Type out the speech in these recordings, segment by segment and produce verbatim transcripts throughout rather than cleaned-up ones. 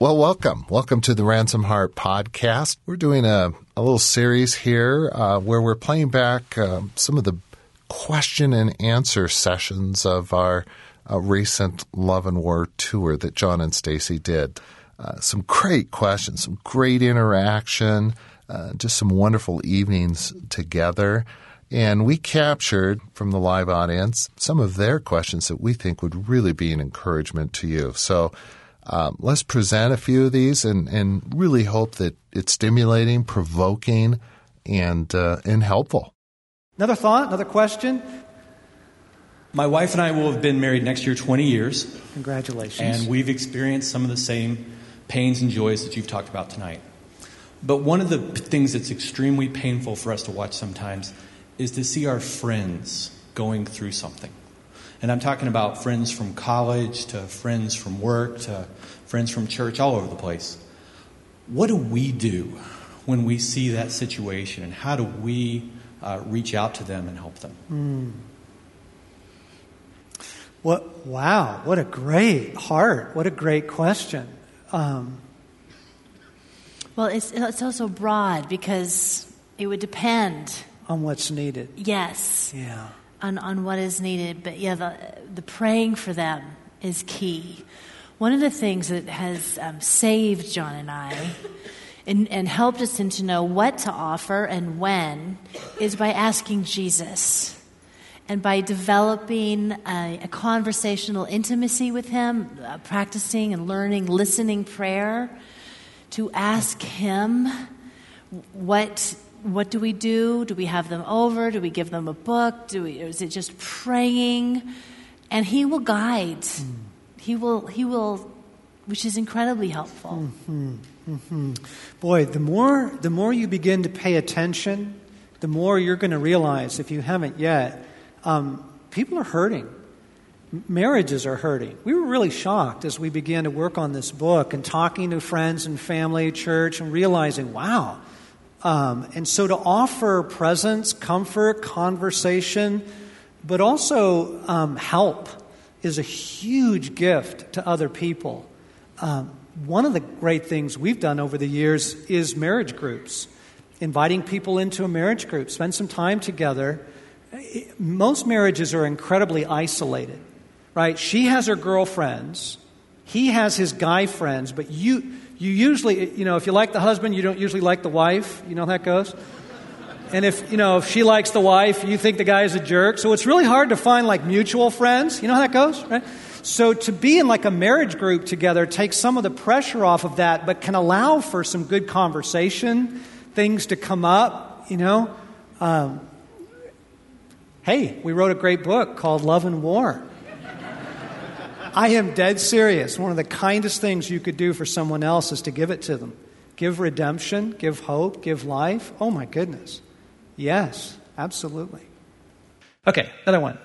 Well, welcome. Welcome to the Ransom Heart Podcast. We're doing a, a little series here uh, where we're playing back uh, some of the question and answer sessions of our uh, recent Love and War tour that John and Stacy did. Uh, some great questions, some great interaction, uh, just some wonderful evenings together. And we captured from the live audience some of their questions that we think would really be an encouragement to you. So Um, let's present a few of these and, and really hope that it's stimulating, provoking, and uh, and helpful. Another thought, another question. My wife and I will have been married next year twenty years. Congratulations. And we've experienced some of the same pains and joys that you've talked about tonight. But one of the things that's extremely painful for us to watch sometimes is to see our friends going through something. And I'm talking about friends from college to friends from work to friends from church, all over the place. What do we do when we see that situation, and how do we uh, reach out to them and help them? Mm. What? Wow, what a great heart. What a great question. Um, well, it's, it's also broad because it would depend. On what's needed. Yes. Yeah. On, on what is needed. But yeah, the, the praying for them is key. One of the things that has um, saved John and I and, and helped us in to know what to offer and when is by asking Jesus and by developing a, a conversational intimacy with him, uh, practicing and learning, listening prayer, to ask him what... What do we do? Do we have them over? Do we give them a book? Do we, or is it just praying? And he will guide. Mm. He will, he will, which is incredibly helpful. Mm-hmm. Mm-hmm. Boy, the more, the more you begin to pay attention, the more you're going to realize, if you haven't yet, um, people are hurting. Marriages are hurting. We were really shocked as we began to work on this book and talking to friends and family, church, and realizing, wow, Um, and so to offer presence, comfort, conversation, but also um, help is a huge gift to other people. Um, one of the great things we've done over the years is marriage groups, inviting people into a marriage group, spend some time together. Most marriages are incredibly isolated, right? She has her girlfriends, he has his guy friends, but you... You usually, you know, if you like the husband, you don't usually like the wife. You know how that goes? And if, you know, if she likes the wife, you think the guy's a jerk. So it's really hard to find, like, mutual friends. You know how that goes, right? So to be in, like, a marriage group together takes some of the pressure off of that, but can allow for some good conversation, things to come up, you know. Um, hey, we wrote a great book called Love and War. I am dead serious. One of the kindest things you could do for someone else is to give it to them. Give redemption, give hope, give life. Oh, my goodness. Yes, absolutely. Okay, another one.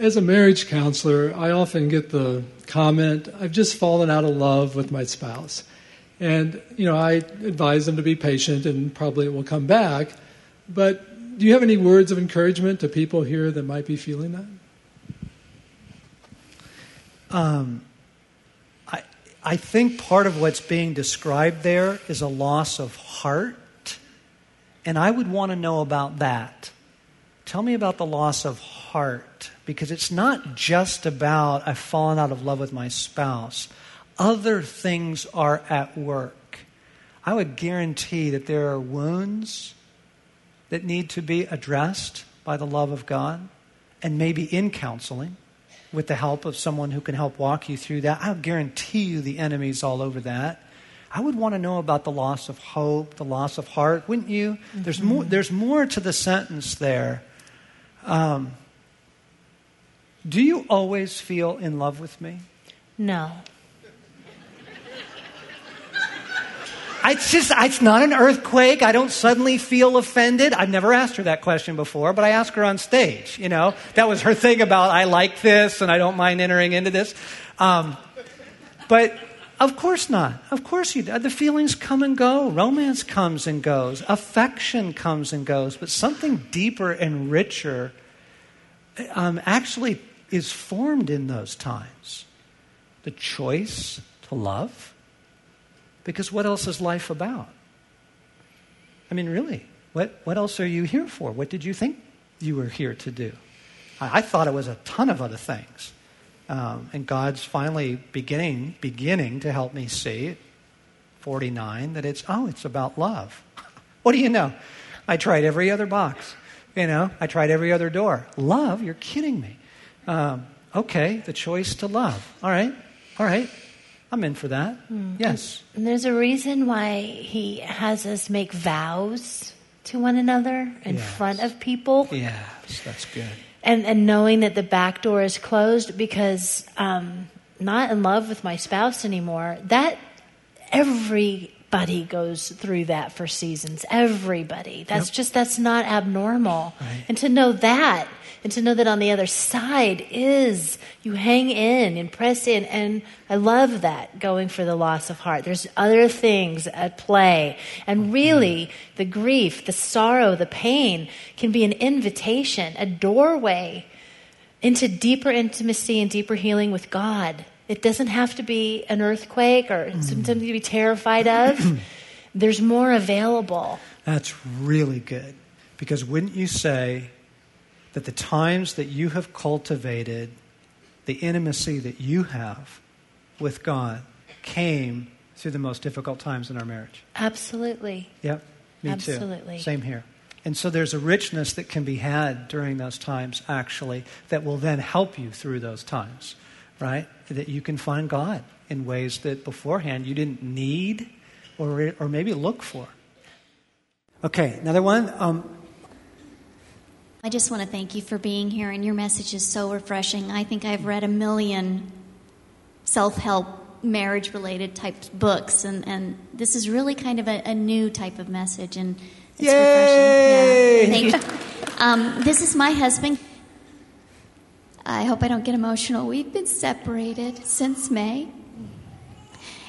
As a marriage counselor, I often get the comment, I've just fallen out of love with my spouse. And, you know, I advise them to be patient and probably it will come back. But do you have any words of encouragement to people here that might be feeling that? Um, I, I think part of what's being described there is a loss of heart, and I would want to know about that. Tell me about the loss of heart, because it's not just about I've fallen out of love with my spouse. Other things are at work. I would guarantee that there are wounds that need to be addressed by the love of God, and maybe in counseling, with the help of someone who can help walk you through that. I'll guarantee you the enemy's all over that. I would want to know about the loss of hope, the loss of heart, wouldn't you? Mm-hmm. There's more There's more to the sentence there. Um, do you always feel in love with me? No. It's just, it's not an earthquake. I don't suddenly feel offended. I've never asked her that question before, but I asked her on stage, you know. That was her thing about, I like this and I don't mind entering into this. Um, but of course not. Of course you do. The feelings come and go. Romance comes and goes. Affection comes and goes. But something deeper and richer um, actually is formed in those times. The choice to love? Because what else is life about? I mean, really, what, what else are you here for? What did you think you were here to do? I, I thought it was a ton of other things. Um, and God's finally beginning beginning to help me see at forty-nine that it's, oh, it's about love. What do you know? I tried every other box. You know, I tried every other door. Love? You're kidding me. Um, okay, the choice to love. All right, all right. I'm in for that. Mm. Yes. And there's a reason why he has us make vows to one another in yes. front of people. Yes, that's good. And and knowing that the back door is closed because um, not in love with my spouse anymore. That everybody goes through that for seasons. Everybody. That's yep. just that's not abnormal. Right. And to know that, and to know that on the other side is you hang in and press in. And I love that, going for the loss of heart. There's other things at play. And really, the grief, the sorrow, the pain can be an invitation, a doorway into deeper intimacy and deeper healing with God. It doesn't have to be an earthquake or mm. something to be terrified of. There's more available. That's really good. Because wouldn't you say that the times that you have cultivated, the intimacy that you have with God came through the most difficult times in our marriage? Absolutely. Yep, me Absolutely. too. Absolutely. Same here. And so there's a richness that can be had during those times, actually, that will then help you through those times, right? That you can find God in ways that beforehand you didn't need or, or maybe look for. Okay, another one. Um, I just want to thank you for being here, and your message is so refreshing. I think I've read a million self-help, marriage-related type books, and, and this is really kind of a, a new type of message, and it's Yay! refreshing. Yeah, thank you. Um, this is my husband. I hope I don't get emotional. We've been separated since May,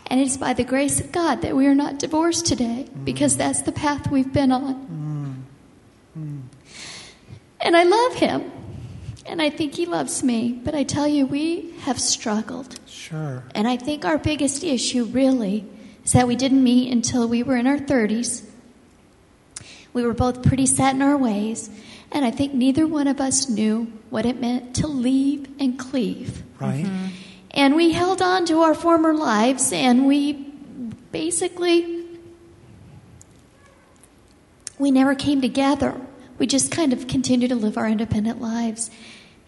and it's by the grace of God that we are not divorced today, because that's the path we've been on. Mm. Mm. And I love him, and I think he loves me. But I tell you, we have struggled. Sure. And I think our biggest issue, really, is that we didn't meet until we were in our thirties. We were both pretty set in our ways, and I think neither one of us knew what it meant to leave and cleave. Right. Mm-hmm. And we held on to our former lives, and we basically, we never came together. We just kind of continue to live our independent lives.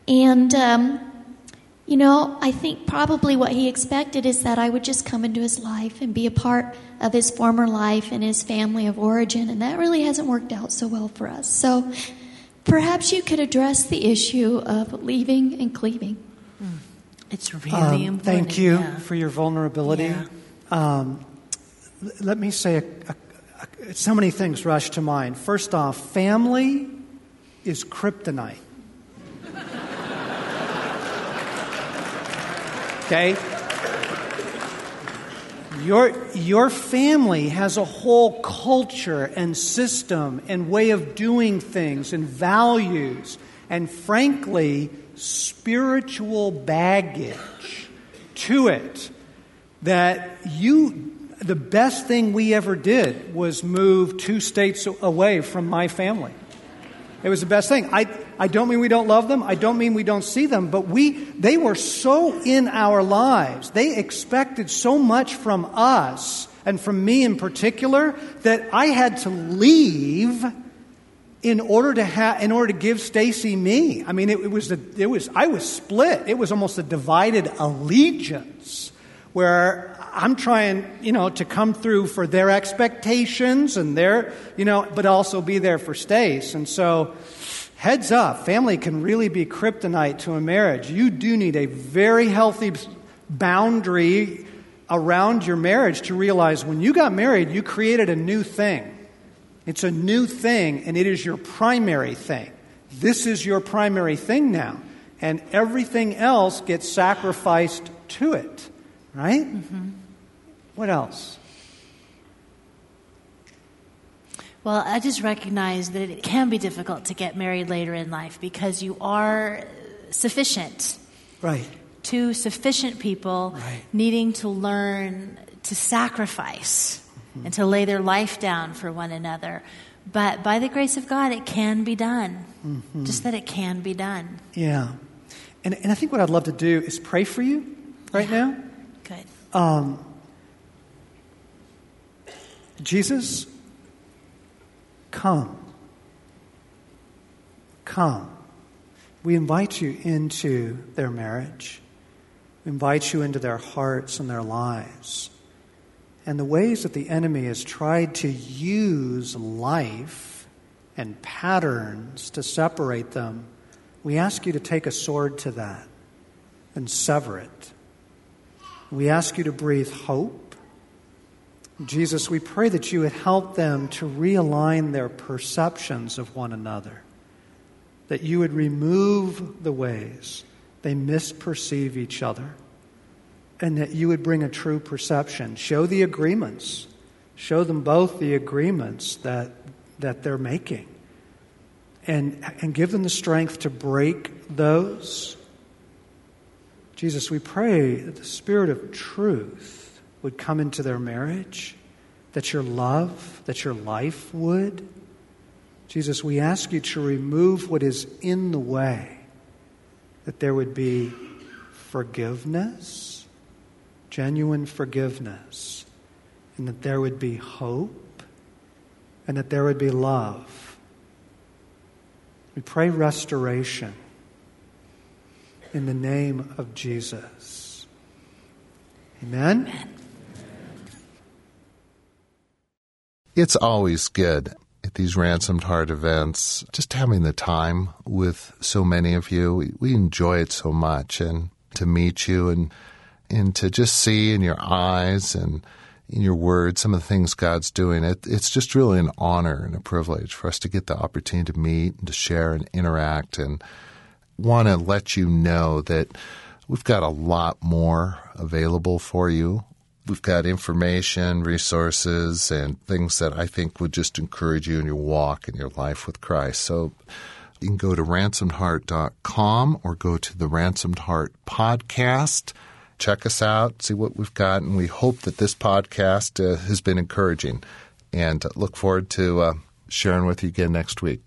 And, um, you know, I think probably what he expected is that I would just come into his life and be a part of his former life and his family of origin. And that really hasn't worked out so well for us. So perhaps you could address the issue of leaving and cleaving. It's really um, important. Thank you yeah. for your vulnerability. Yeah. Um, let me say a, a So many things rush to mind. First off, family is kryptonite. Okay? Your, your family has a whole culture and system and way of doing things and values and, frankly, spiritual baggage to it that you... The best thing we ever did was move two states away from my family. It was the best thing. I, I don't mean we don't love them. I don't mean we don't see them. But we they were so in our lives. They expected so much from us, and from me in particular, that I had to leave in order to ha- in order to give Stacy me. I mean, it, it was a, it was I was split. It was almost a divided allegiance where I'm trying, you know, to come through for their expectations and their, you know, but also be there for Stace. And so, heads up, family can really be kryptonite to a marriage. You do need a very healthy boundary around your marriage to realize when you got married, you created a new thing. It's a new thing, and it is your primary thing. This is your primary thing now, and everything else gets sacrificed to it, right? Mm-hmm. What else? Well, I just recognize that it can be difficult to get married later in life because you are sufficient. Right. two sufficient people right. needing to learn to sacrifice mm-hmm. and to lay their life down for one another. But by the grace of God, it can be done. Mm-hmm. Just that it can be done. Yeah. And and I think what I'd love to do is pray for you right yeah. now. Good. Um, Jesus, come. Come. We invite you into their marriage. We invite you into their hearts and their lives. And the ways that the enemy has tried to use life and patterns to separate them, we ask you to take a sword to that and sever it. We ask you to breathe hope. Jesus, we pray that you would help them to realign their perceptions of one another, that you would remove the ways they misperceive each other, and that you would bring a true perception. Show the agreements. Show them both the agreements that that they're making. And, and give them the strength to break those. Jesus, we pray that the Spirit of truth would come into their marriage, that your love, that your life would. Jesus, we ask you to remove what is in the way, that there would be forgiveness, genuine forgiveness, and that there would be hope, and that there would be love. We pray restoration in the name of Jesus. Amen? Amen. It's always good at these Ransomed Heart events, just having the time with so many of you. We, we enjoy it so much, and to meet you and and to just see in your eyes and in your words some of the things God's doing, it, it's just really an honor and a privilege for us to get the opportunity to meet and to share and interact, and want to let you know that we've got a lot more available for you. We've got information, resources, and things that I think would just encourage you in your walk and your life with Christ. So you can go to ransomed heart dot com or go to the Ransomed Heart Podcast. Check us out, see what we've got, and we hope that this podcast uh, has been encouraging. And look forward to uh, sharing with you again next week.